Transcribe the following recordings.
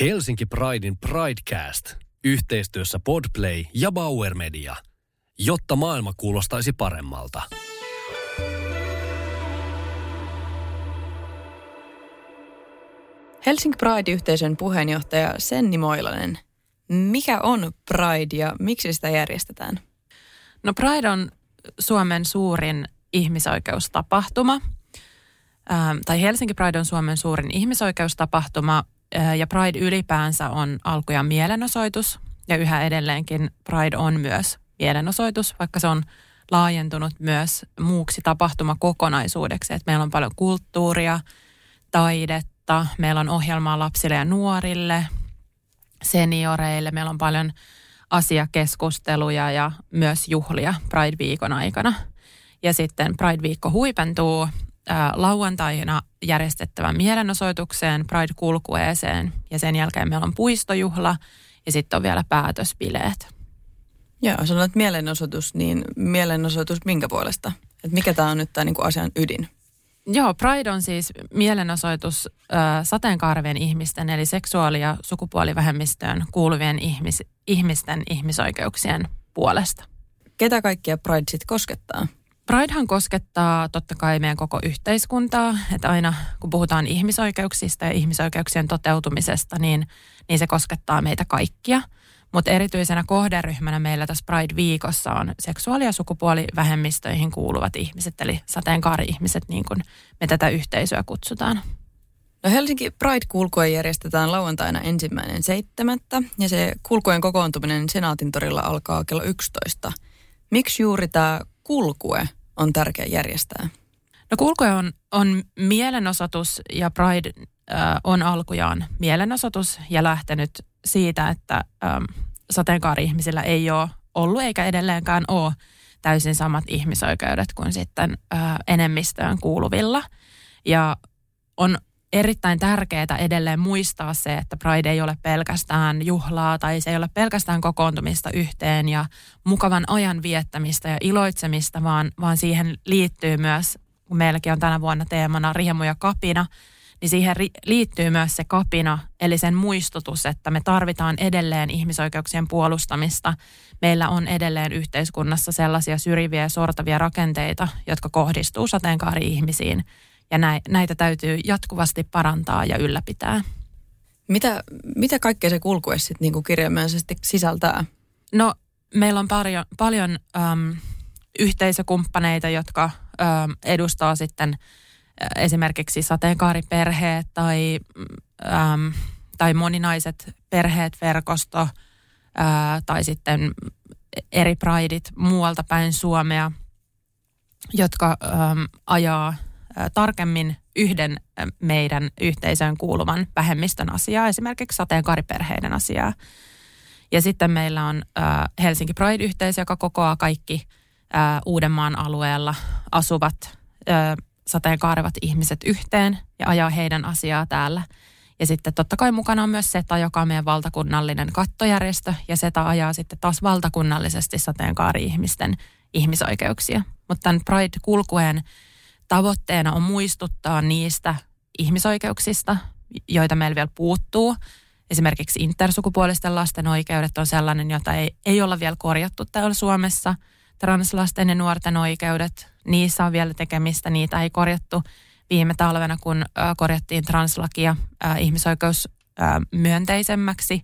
Helsinki Pridein Pridecast yhteistyössä Podplay ja Bauer Media, jotta maailma kuulostaisi paremmalta. Helsinki Pride-yhteisön puheenjohtaja Senni Moilanen. Mikä on Pride ja miksi sitä järjestetään? No Pride on Suomen suurin ihmisoikeustapahtuma. Tai Helsinki Pride on Suomen suurin ihmisoikeustapahtuma. Ja Pride ylipäänsä on alkujaan mielenosoitus. Ja yhä edelleenkin Pride on myös mielenosoitus, vaikka se on laajentunut myös muuksi tapahtumakokonaisuudeksi. Et meillä on paljon kulttuuria, taidetta, meillä on ohjelmaa lapsille ja nuorille, senioreille. Meillä on paljon asiakeskusteluja ja myös juhlia Pride-viikon aikana. Ja sitten Pride-viikko huipentuu lauantaina järjestettävän mielenosoitukseen, Pride-kulkueeseen ja sen jälkeen meillä on puistojuhla ja sitten on vielä päätösbileet. Joo, sanoit mielenosoitus, niin mielenosoitus minkä puolesta? Et mikä tämä on nyt tämä niinku asian ydin? Joo, Pride on siis mielenosoitus sateenkaarevien ihmisten eli seksuaali- ja sukupuolivähemmistöön kuuluvien ihmisten ihmisoikeuksien puolesta. Ketä kaikkia Pride sit koskettaa? Pridehan koskettaa totta kai meidän koko yhteiskuntaa, että aina kun puhutaan ihmisoikeuksista ja ihmisoikeuksien toteutumisesta, niin se koskettaa meitä kaikkia. Mutta erityisenä kohderyhmänä meillä tässä Pride-viikossa on seksuaali- ja sukupuolivähemmistöihin kuuluvat ihmiset, eli sateenkaari-ihmiset, niin kuin me tätä yhteisöä kutsutaan. No Helsinki Pride-kulkue järjestetään lauantaina 1.7. ja se kulkueen kokoontuminen Senaatintorilla alkaa kello 11. Miksi juuri tämä kulkue on tärkeä järjestää? No kulkue on mielenosoitus ja Pride on alkujaan mielenosoitus ja lähtenyt siitä, että sateenkaari-ihmisillä ei ole ollut eikä edelleenkään ole täysin samat ihmisoikeudet kuin sitten enemmistöön kuuluvilla. Ja on erittäin tärkeää edelleen muistaa se, että Pride ei ole pelkästään juhlaa tai se ei ole pelkästään kokoontumista yhteen ja mukavan ajan viettämistä ja iloitsemista, vaan siihen liittyy myös, kun meilläkin on tänä vuonna teemana riemu ja kapina, niin siihen liittyy myös se kapina, eli sen muistutus, että me tarvitaan edelleen ihmisoikeuksien puolustamista. Meillä on edelleen yhteiskunnassa sellaisia syrjiviä ja sortavia rakenteita, jotka kohdistuu sateenkaari-ihmisiin. Ja näitä täytyy jatkuvasti parantaa ja ylläpitää. Mitä kaikkea se kulkue sitten niinku kirjaimellisesti sisältää? No meillä on paljon yhteisökumppaneita, jotka edustaa sitten esimerkiksi sateenkaariperheet tai moninaiset perheet verkosto tai sitten eri prideit muualta päin Suomea, jotka ajaa tarkemmin yhden meidän yhteisöön kuuluvan vähemmistön asiaa, esimerkiksi sateenkaariperheiden asiaa. Ja sitten meillä on Helsinki Pride-yhteisö, joka kokoaa kaikki Uudenmaan alueella asuvat sateenkaarevat ihmiset yhteen ja ajaa heidän asiaa täällä. Ja sitten totta kai mukana on myös SETA, joka on meidän valtakunnallinen kattojärjestö, ja SETA ajaa sitten taas valtakunnallisesti sateenkaari-ihmisten ihmisoikeuksia. Mutta tämän Pride-kulkueen tavoitteena on muistuttaa niistä ihmisoikeuksista, joita meillä vielä puuttuu. Esimerkiksi intersukupuolisten lasten oikeudet on sellainen, jota ei olla vielä korjattu täällä Suomessa. Translasten ja nuorten oikeudet, niissä on vielä tekemistä. Niitä ei korjattu viime talvena, kun korjattiin translakia ihmisoikeus myönteisemmäksi.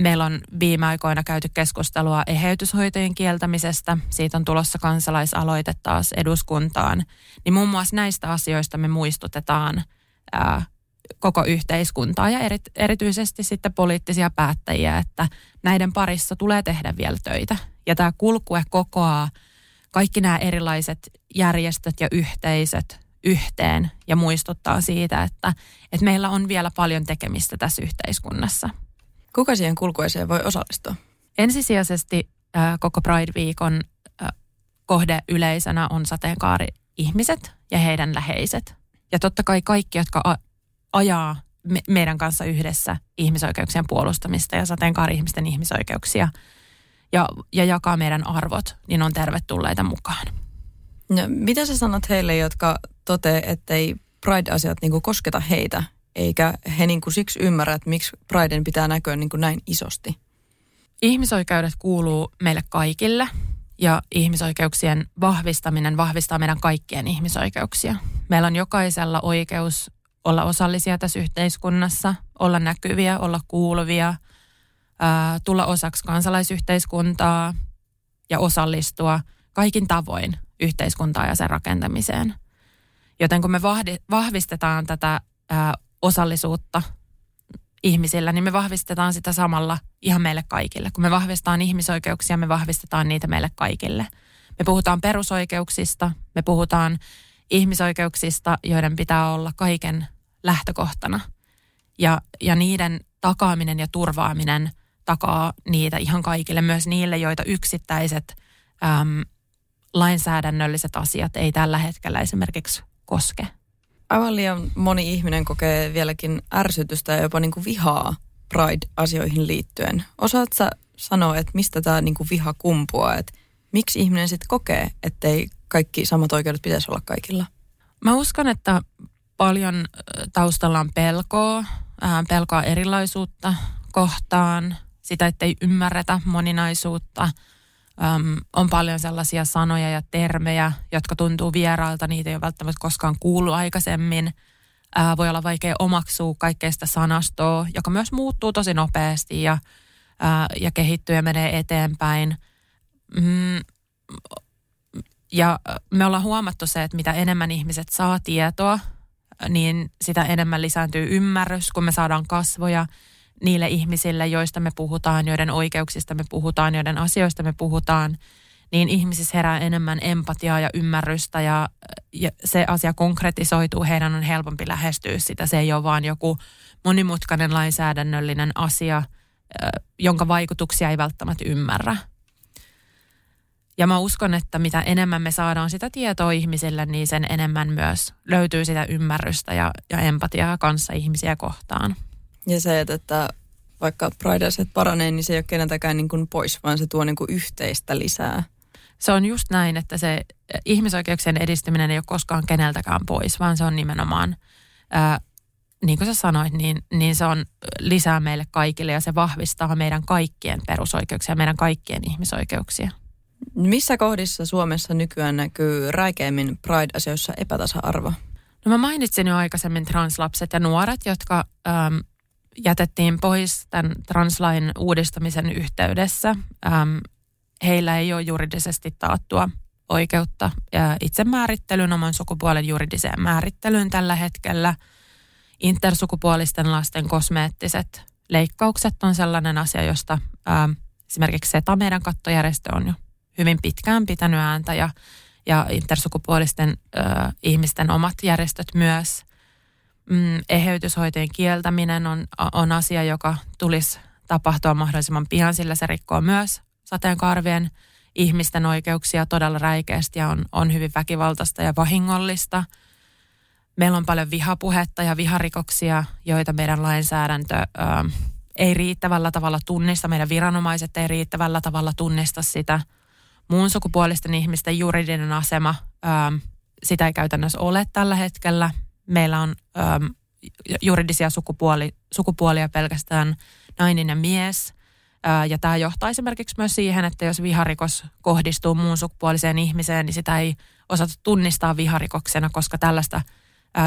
Meillä on viime aikoina käyty keskustelua eheytyshoitojen kieltämisestä. Siitä on tulossa kansalaisaloite taas eduskuntaan. Niin muun muassa näistä asioista me muistutetaan koko yhteiskuntaa ja erityisesti sitten poliittisia päättäjiä, että näiden parissa tulee tehdä vielä töitä. Ja tämä kulkue kokoaa kaikki nämä erilaiset järjestöt ja yhteisöt yhteen ja muistuttaa siitä, että meillä on vielä paljon tekemistä tässä yhteiskunnassa. Kuka siihen kulkueeseen voi osallistua? Ensisijaisesti koko Pride-viikon kohdeyleisönä on sateenkaari-ihmiset ja heidän läheiset. Ja totta kai kaikki, jotka ajaa meidän kanssa yhdessä ihmisoikeuksien puolustamista ja sateenkaari-ihmisten ihmisoikeuksia ja jakaa meidän arvot, niin on tervetulleita mukaan. No, mitä sä sanot heille, jotka toteavat, ettei Pride-asiat niinku kosketa heitä Eikä he niin kuin siksi ymmärrä, että miksi Priden pitää näkyä niin kuin näin isosti. Ihmisoikeudet kuuluu meille kaikille ja ihmisoikeuksien vahvistaminen vahvistaa meidän kaikkien ihmisoikeuksia. Meillä on jokaisella oikeus olla osallisia tässä yhteiskunnassa, olla näkyviä, olla kuuluvia, tulla osaksi kansalaisyhteiskuntaa ja osallistua kaikin tavoin yhteiskuntaan ja sen rakentamiseen. Joten kun me vahvistetaan tätä osallisuutta ihmisillä, niin me vahvistetaan sitä samalla ihan meille kaikille. Kun me vahvistetaan ihmisoikeuksia, me vahvistetaan niitä meille kaikille. Me puhutaan perusoikeuksista, me puhutaan ihmisoikeuksista, joiden pitää olla kaiken lähtökohtana. Ja niiden takaaminen ja turvaaminen takaa niitä ihan kaikille, myös niille, joita yksittäiset lainsäädännölliset asiat ei tällä hetkellä esimerkiksi koske. Aivan liian moni ihminen kokee vieläkin ärsytystä ja jopa niin kuin vihaa Pride-asioihin liittyen. Osaatko sä sanoa, että mistä tämä niin kuin viha kumpuaa? Että miksi ihminen sitten kokee, ettei kaikki samat oikeudet pitäisi olla kaikilla? Mä uskon, että paljon taustalla on pelkoa erilaisuutta kohtaan, sitä, ettei ymmärretä moninaisuutta. On paljon sellaisia sanoja ja termejä, jotka tuntuu vierailta, niitä ei ole välttämättä koskaan kuullut aikaisemmin. Voi olla vaikea omaksua kaikkea sitä sanastoa, joka myös muuttuu tosi nopeasti ja kehittyy ja menee eteenpäin. Ja me ollaan huomattu se, että mitä enemmän ihmiset saa tietoa, niin sitä enemmän lisääntyy ymmärrys, kun me saadaan kasvoja niille ihmisille, joista me puhutaan, joiden oikeuksista me puhutaan, joiden asioista me puhutaan, niin ihmisissä herää enemmän empatiaa ja ymmärrystä ja se asia konkretisoituu, heidän on helpompi lähestyä sitä. Se ei ole vaan joku monimutkainen lainsäädännöllinen asia, jonka vaikutuksia ei välttämättä ymmärrä. Ja mä uskon, että mitä enemmän me saadaan sitä tietoa ihmisille, niin sen enemmän myös löytyy sitä ymmärrystä ja empatiaa kanssa ihmisiä kohtaan. Ja se, että vaikka Pride-asiat paranee, niin se ei ole keneltäkään niin kuin pois, vaan se tuo niin kuin yhteistä lisää. Se on just näin, että se ihmisoikeuksien edistyminen ei ole koskaan keneltäkään pois, vaan se on nimenomaan, niin kuin sä sanoit, niin se on lisää meille kaikille ja se vahvistaa meidän kaikkien perusoikeuksia, meidän kaikkien ihmisoikeuksia. Missä kohdissa Suomessa nykyään näkyy räikeimmin Pride-asioissa epätasa-arvo? No mä mainitsin jo aikaisemmin translapset ja nuoret, jotka jätettiin pois tämän translain uudistamisen yhteydessä. Heillä ei ole juridisesti taattua oikeutta itsemäärittelyyn, oman sukupuolen juridiseen määrittelyyn tällä hetkellä. Intersukupuolisten lasten kosmeettiset leikkaukset on sellainen asia, josta esimerkiksi SETA, meidän kattojärjestö, on jo hyvin pitkään pitänyt ääntä ja intersukupuolisten ihmisten omat järjestöt myös. Eheytyshoitojen kieltäminen on asia, joka tulisi tapahtua mahdollisimman pian, sillä se rikkoo myös sateenkaarvien ihmisten oikeuksia todella räikeästi ja on hyvin väkivaltaista ja vahingollista. Meillä on paljon vihapuhetta ja viharikoksia, joita meidän lainsäädäntö ei riittävällä tavalla tunnista, meidän viranomaiset ei riittävällä tavalla tunnista sitä. Muun sukupuolisten ihmisten juridinen asema, sitä ei käytännössä ole tällä hetkellä. Meillä on juridisia sukupuolia pelkästään nainen ja mies. Ja tämä johtaa esimerkiksi myös siihen, että jos viharikos kohdistuu muun sukupuoliseen ihmiseen, niin sitä ei osata tunnistaa viharikoksena, koska tällaista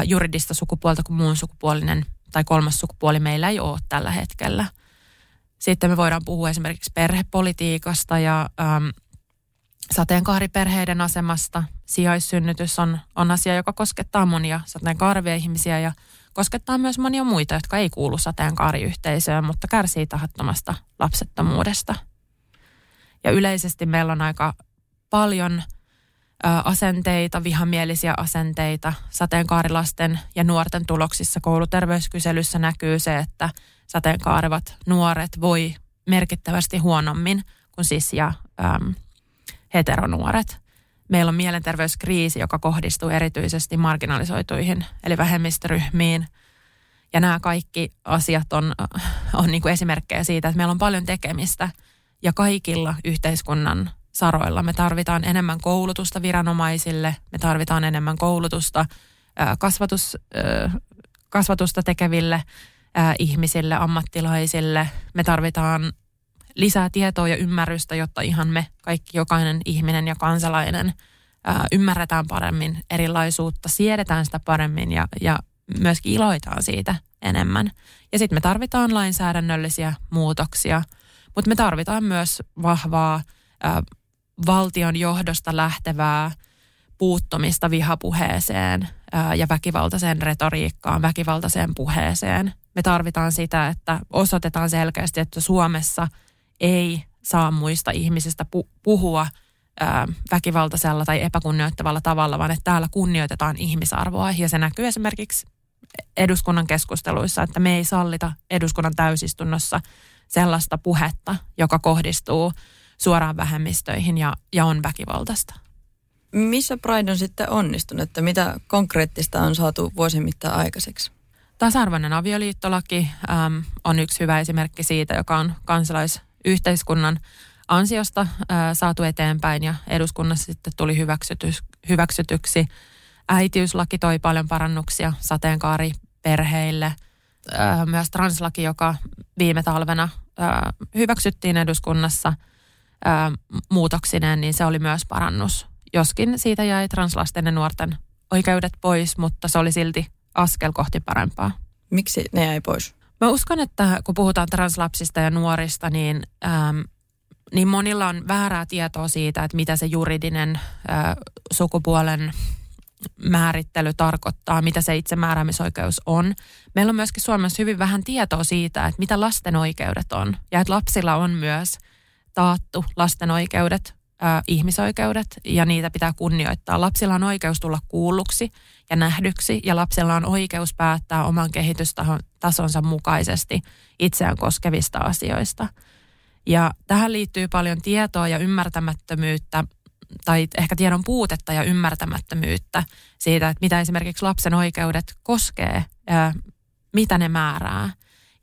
juridista sukupuolta kuin muun sukupuolinen tai kolmas sukupuoli meillä ei ole tällä hetkellä. Sitten me voidaan puhua esimerkiksi perhepolitiikasta ja sateenkaariperheiden asemasta. Sijaissynnytys on asia, joka koskettaa monia sateenkaarivia ihmisiä ja koskettaa myös monia muita, jotka ei kuulu sateenkaariyhteisöön, mutta kärsii tahattomasta lapsettomuudesta. Ja yleisesti meillä on aika paljon asenteita, vihamielisiä asenteita. Sateenkaarilasten ja nuorten tuloksissa kouluterveyskyselyssä näkyy se, että sateenkaarevat nuoret voi merkittävästi huonommin kuin sis- ja heteronuoret. Meillä on mielenterveyskriisi, joka kohdistuu erityisesti marginalisoituihin, eli vähemmistöryhmiin. Ja nämä kaikki asiat on niin kuin esimerkkejä siitä, että meillä on paljon tekemistä ja kaikilla yhteiskunnan saroilla. Me tarvitaan enemmän koulutusta viranomaisille, me tarvitaan enemmän koulutusta kasvatusta tekeville ihmisille, ammattilaisille. Me tarvitaan lisää tietoa ja ymmärrystä, jotta ihan me kaikki, jokainen ihminen ja kansalainen ymmärretään paremmin erilaisuutta, siedetään sitä paremmin ja myöskin iloitaan siitä enemmän. Ja sitten me tarvitaan lainsäädännöllisiä muutoksia, mutta me tarvitaan myös vahvaa valtion johdosta lähtevää puuttumista vihapuheeseen ja väkivaltaiseen retoriikkaan, väkivaltaiseen puheeseen. Me tarvitaan sitä, että osoitetaan selkeästi, että Suomessa ei saa muista ihmisistä puhua väkivaltaisella tai epäkunnioittavalla tavalla, vaan että täällä kunnioitetaan ihmisarvoa. Ja se näkyy esimerkiksi eduskunnan keskusteluissa, että me ei sallita eduskunnan täysistunnossa sellaista puhetta, joka kohdistuu suoraan vähemmistöihin ja on väkivaltaista. Missä Pride on sitten onnistunut? Että mitä konkreettista on saatu vuosien mittaan aikaiseksi? Tasa-arvoinen avioliittolaki on yksi hyvä esimerkki siitä, joka on kansalaisyhteiskunnan ansiosta saatu eteenpäin ja eduskunnassa sitten tuli hyväksytyksi. Äitiyslaki toi paljon parannuksia sateenkaariperheille. Myös translaki, joka viime talvena hyväksyttiin eduskunnassa muutoksineen, niin se oli myös parannus. Joskin siitä jäi translasten ja nuorten oikeudet pois, mutta se oli silti askel kohti parempaa. Miksi ne jäi pois? Mä uskon, että kun puhutaan translapsista ja nuorista, niin monilla on väärää tietoa siitä, että mitä se juridinen sukupuolen määrittely tarkoittaa, mitä se itsemääräämisoikeus on. Meillä on myöskin Suomessa hyvin vähän tietoa siitä, että mitä lasten oikeudet on ja että lapsilla on myös taattu lasten oikeudet, ihmisoikeudet ja niitä pitää kunnioittaa. Lapsilla on oikeus tulla kuulluksi ja nähdyksi ja lapsilla on oikeus päättää oman kehitystasonsa mukaisesti itseään koskevista asioista. Ja tähän liittyy paljon tietoa ja ymmärtämättömyyttä tai ehkä tiedon puutetta ja ymmärtämättömyyttä siitä, että mitä esimerkiksi lapsen oikeudet koskee, mitä ne määrää.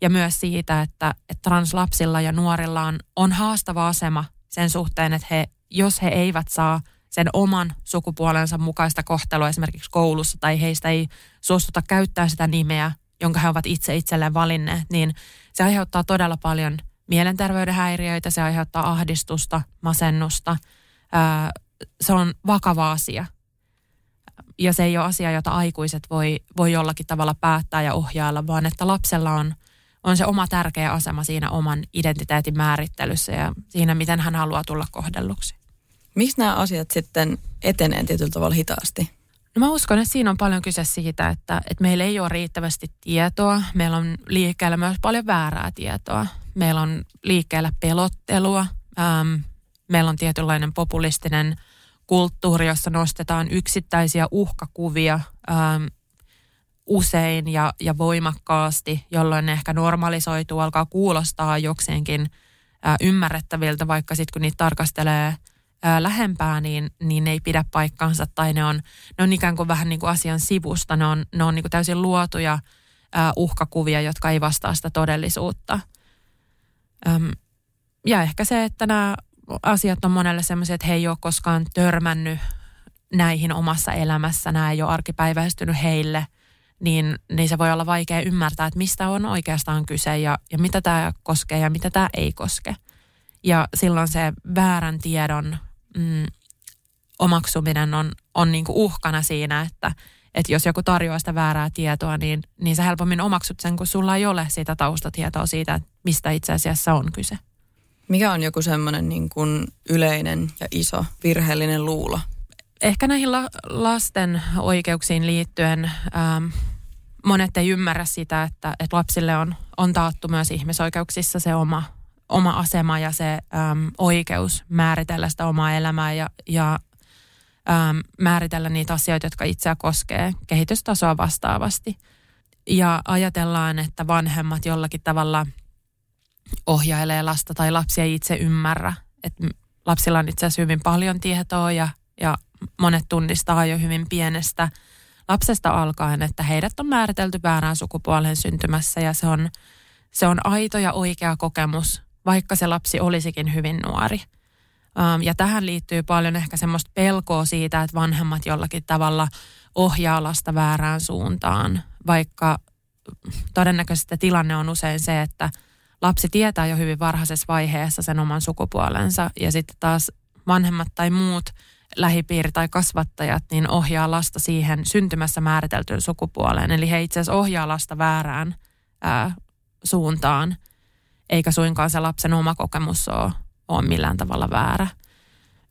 Ja myös siitä, että translapsilla ja nuorilla on haastava asema sen suhteen, että jos he eivät saa sen oman sukupuolensa mukaista kohtelua esimerkiksi koulussa tai heistä ei suostuta käyttää sitä nimeä, jonka he ovat itse itselleen valinneet, niin se aiheuttaa todella paljon mielenterveyden häiriöitä, se aiheuttaa ahdistusta, masennusta. Se on vakava asia ja se ei ole asia, jota aikuiset voi jollakin tavalla päättää ja ohjailla, vaan että lapsella on se oma tärkeä asema siinä oman identiteetin määrittelyssä ja siinä, miten hän haluaa tulla kohdelluksi. Miksi nämä asiat sitten etenee tietyllä tavalla hitaasti? No mä uskon, että siinä on paljon kyse siitä, että meillä ei ole riittävästi tietoa. Meillä on liikkeellä myös paljon väärää tietoa. Meillä on liikkeellä pelottelua. Meillä on tietynlainen populistinen kulttuuri, jossa nostetaan yksittäisiä uhkakuvia usein ja voimakkaasti, jolloin ne ehkä normalisoituu, alkaa kuulostaa jokseenkin ymmärrettäviltä, vaikka sitten kun niitä tarkastelee lähempää, niin ne ei pidä paikkaansa tai ne on ikään kuin vähän niin kuin asian sivusta, ne on niin kuin täysin luotuja uhkakuvia, jotka ei vastaa sitä todellisuutta. Ja ehkä se, että nämä asiat on monelle sellaisia, että he ei ole koskaan törmännyt näihin omassa elämässä, nämä ei ole arkipäiväistynyt heille, niin se voi olla vaikea ymmärtää, että mistä on oikeastaan kyse ja mitä tämä koskee ja mitä tämä ei koske. Ja silloin se väärän tiedon omaksuminen on niin kuin uhkana siinä, että jos joku tarjoaa sitä väärää tietoa, niin sä helpommin omaksut sen, kun sulla ei ole sitä taustatietoa siitä, että mistä itse asiassa on kyse. Mikä on joku semmoinen niin kuin yleinen ja iso virheellinen luulo? Ehkä näihin lasten oikeuksiin liittyen monet ei ymmärrä sitä, että lapsille on taattu myös ihmisoikeuksissa se oma asema ja se oikeus määritellä sitä omaa elämää ja määritellä niitä asioita, jotka itseä koskee kehitystasoa vastaavasti. Ja ajatellaan, että vanhemmat jollakin tavalla ohjailee lasta tai lapsia ei itse ymmärrä. Että lapsilla on itse asiassa hyvin paljon tietoa ja monet tunnistaa jo hyvin pienestä lapsesta alkaen, että heidät on määritelty väärään sukupuoleen syntymässä ja se on aito ja oikea kokemus, vaikka se lapsi olisikin hyvin nuori. Ja tähän liittyy paljon ehkä semmoista pelkoa siitä, että vanhemmat jollakin tavalla ohjaa lasta väärään suuntaan, vaikka todennäköisesti tilanne on usein se, että lapsi tietää jo hyvin varhaisessa vaiheessa sen oman sukupuolensa ja sitten taas vanhemmat tai muut lähipiiri tai kasvattajat niin ohjaa lasta siihen syntymässä määriteltyyn sukupuoleen. Eli he itse asiassa ohjaa lasta väärään suuntaan, eikä suinkaan se lapsen oma kokemus ole millään tavalla väärä.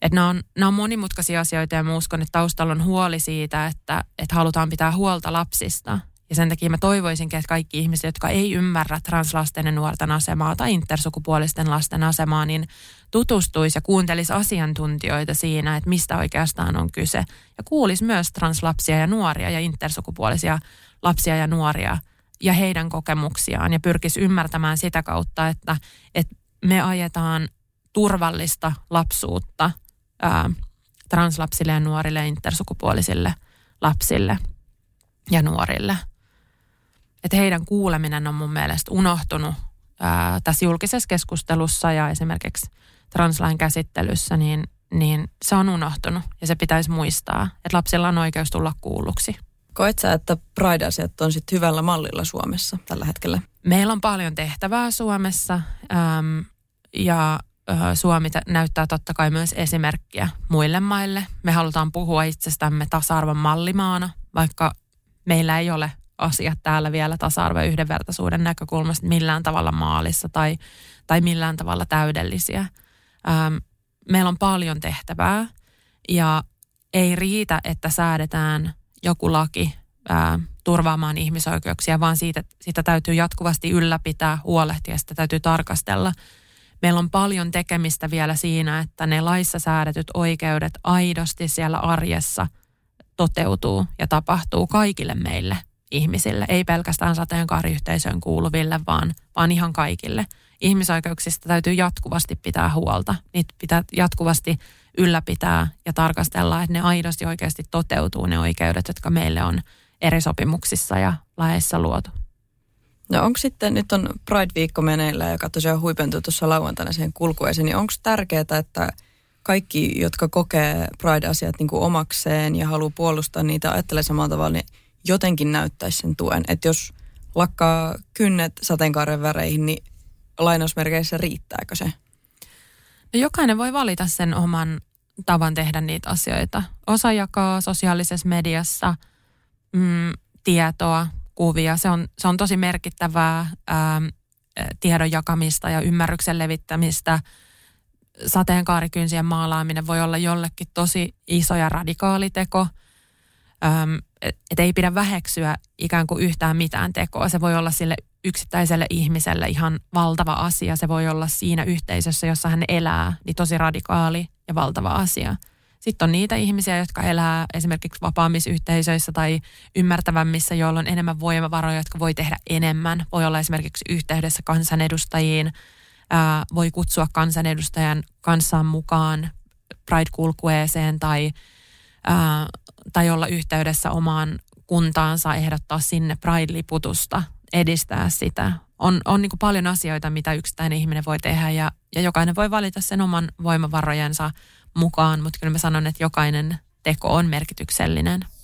Et nämä on monimutkaisia asioita ja mä uskon, että taustalla on huoli siitä, että halutaan pitää huolta lapsista. Ja sen takia mä toivoisinkin, että kaikki ihmiset, jotka ei ymmärrä translasten ja nuorten asemaa tai intersukupuolisten lasten asemaa, niin tutustuisi ja kuuntelisi asiantuntijoita siinä, että mistä oikeastaan on kyse. Ja kuulisi myös translapsia ja nuoria ja intersukupuolisia lapsia ja nuoria ja heidän kokemuksiaan. Ja pyrkisi ymmärtämään sitä kautta, että me ajetaan turvallista lapsuutta translapsille ja nuorille ja intersukupuolisille lapsille ja nuorille. Että heidän kuuleminen on mun mielestä unohtunut tässä julkisessa keskustelussa ja esimerkiksi translain käsittelyssä, niin se on unohtunut ja se pitäisi muistaa, että lapsilla on oikeus tulla kuulluksi. Koet sä, että Pride-asiat on sitten hyvällä mallilla Suomessa tällä hetkellä? Meillä on paljon tehtävää Suomessa ja Suomi näyttää totta kai myös esimerkkiä muille maille. Me halutaan puhua itsestämme tasa-arvon mallimaana, vaikka meillä ei ole asiat täällä vielä tasa-arvo- ja yhdenvertaisuuden näkökulmasta millään tavalla maalissa tai millään tavalla täydellisiä. Meillä on paljon tehtävää ja ei riitä, että säädetään joku laki turvaamaan ihmisoikeuksia, vaan siitä täytyy jatkuvasti ylläpitää, huolehtia, sitä täytyy tarkastella. Meillä on paljon tekemistä vielä siinä, että ne laissa säädetyt oikeudet aidosti siellä arjessa toteutuu ja tapahtuu kaikille meille ihmisille. Ei pelkästään sateenkaariyhteisöön kuuluville, vaan ihan kaikille. Ihmisoikeuksista täytyy jatkuvasti pitää huolta. Niitä pitää jatkuvasti ylläpitää ja tarkastella, että ne aidosti oikeasti toteutuu ne oikeudet, jotka meille on eri sopimuksissa ja laeissa luotu. No onko sitten, nyt on Pride-viikko meneillään, joka tosiaan huipentuu tuossa lauantaina siihen kulkueeseen, niin onko tärkeää, että kaikki, jotka kokee Pride-asiat niin kuin omakseen ja haluaa puolustaa niitä, ajattelee samalla tavalla, niin jotenkin näyttäisi sen tuen. Että jos lakkaa kynnet sateenkaaren väreihin, niin lainausmerkeissä riittääkö se? No jokainen voi valita sen oman tavan tehdä niitä asioita. Osa jakaa sosiaalisessa mediassa tietoa, kuvia. Se on tosi merkittävää tiedon jakamista ja ymmärryksen levittämistä. Sateenkaarikynsien maalaaminen voi olla jollekin tosi iso ja radikaali teko. Että ei pidä väheksyä ikään kuin yhtään mitään tekoa. Se voi olla sille yksittäiselle ihmiselle ihan valtava asia. Se voi olla siinä yhteisössä, jossa hän elää, niin tosi radikaali ja valtava asia. Sitten on niitä ihmisiä, jotka elää esimerkiksi vapaammissa yhteisöissä tai ymmärtävämmissä, joilla on enemmän voimavaroja, jotka voi tehdä enemmän. Voi olla esimerkiksi yhteydessä kansanedustajiin, voi kutsua kansanedustajan kanssaan mukaan Pride-kulkueeseen tai olla yhteydessä omaan kuntaansa, ehdottaa sinne Pride-liputusta, edistää sitä. On niin kuin paljon asioita, mitä yksittäinen ihminen voi tehdä ja jokainen voi valita sen oman voimavarojensa mukaan, mutta kyllä mä sanon, että jokainen teko on merkityksellinen.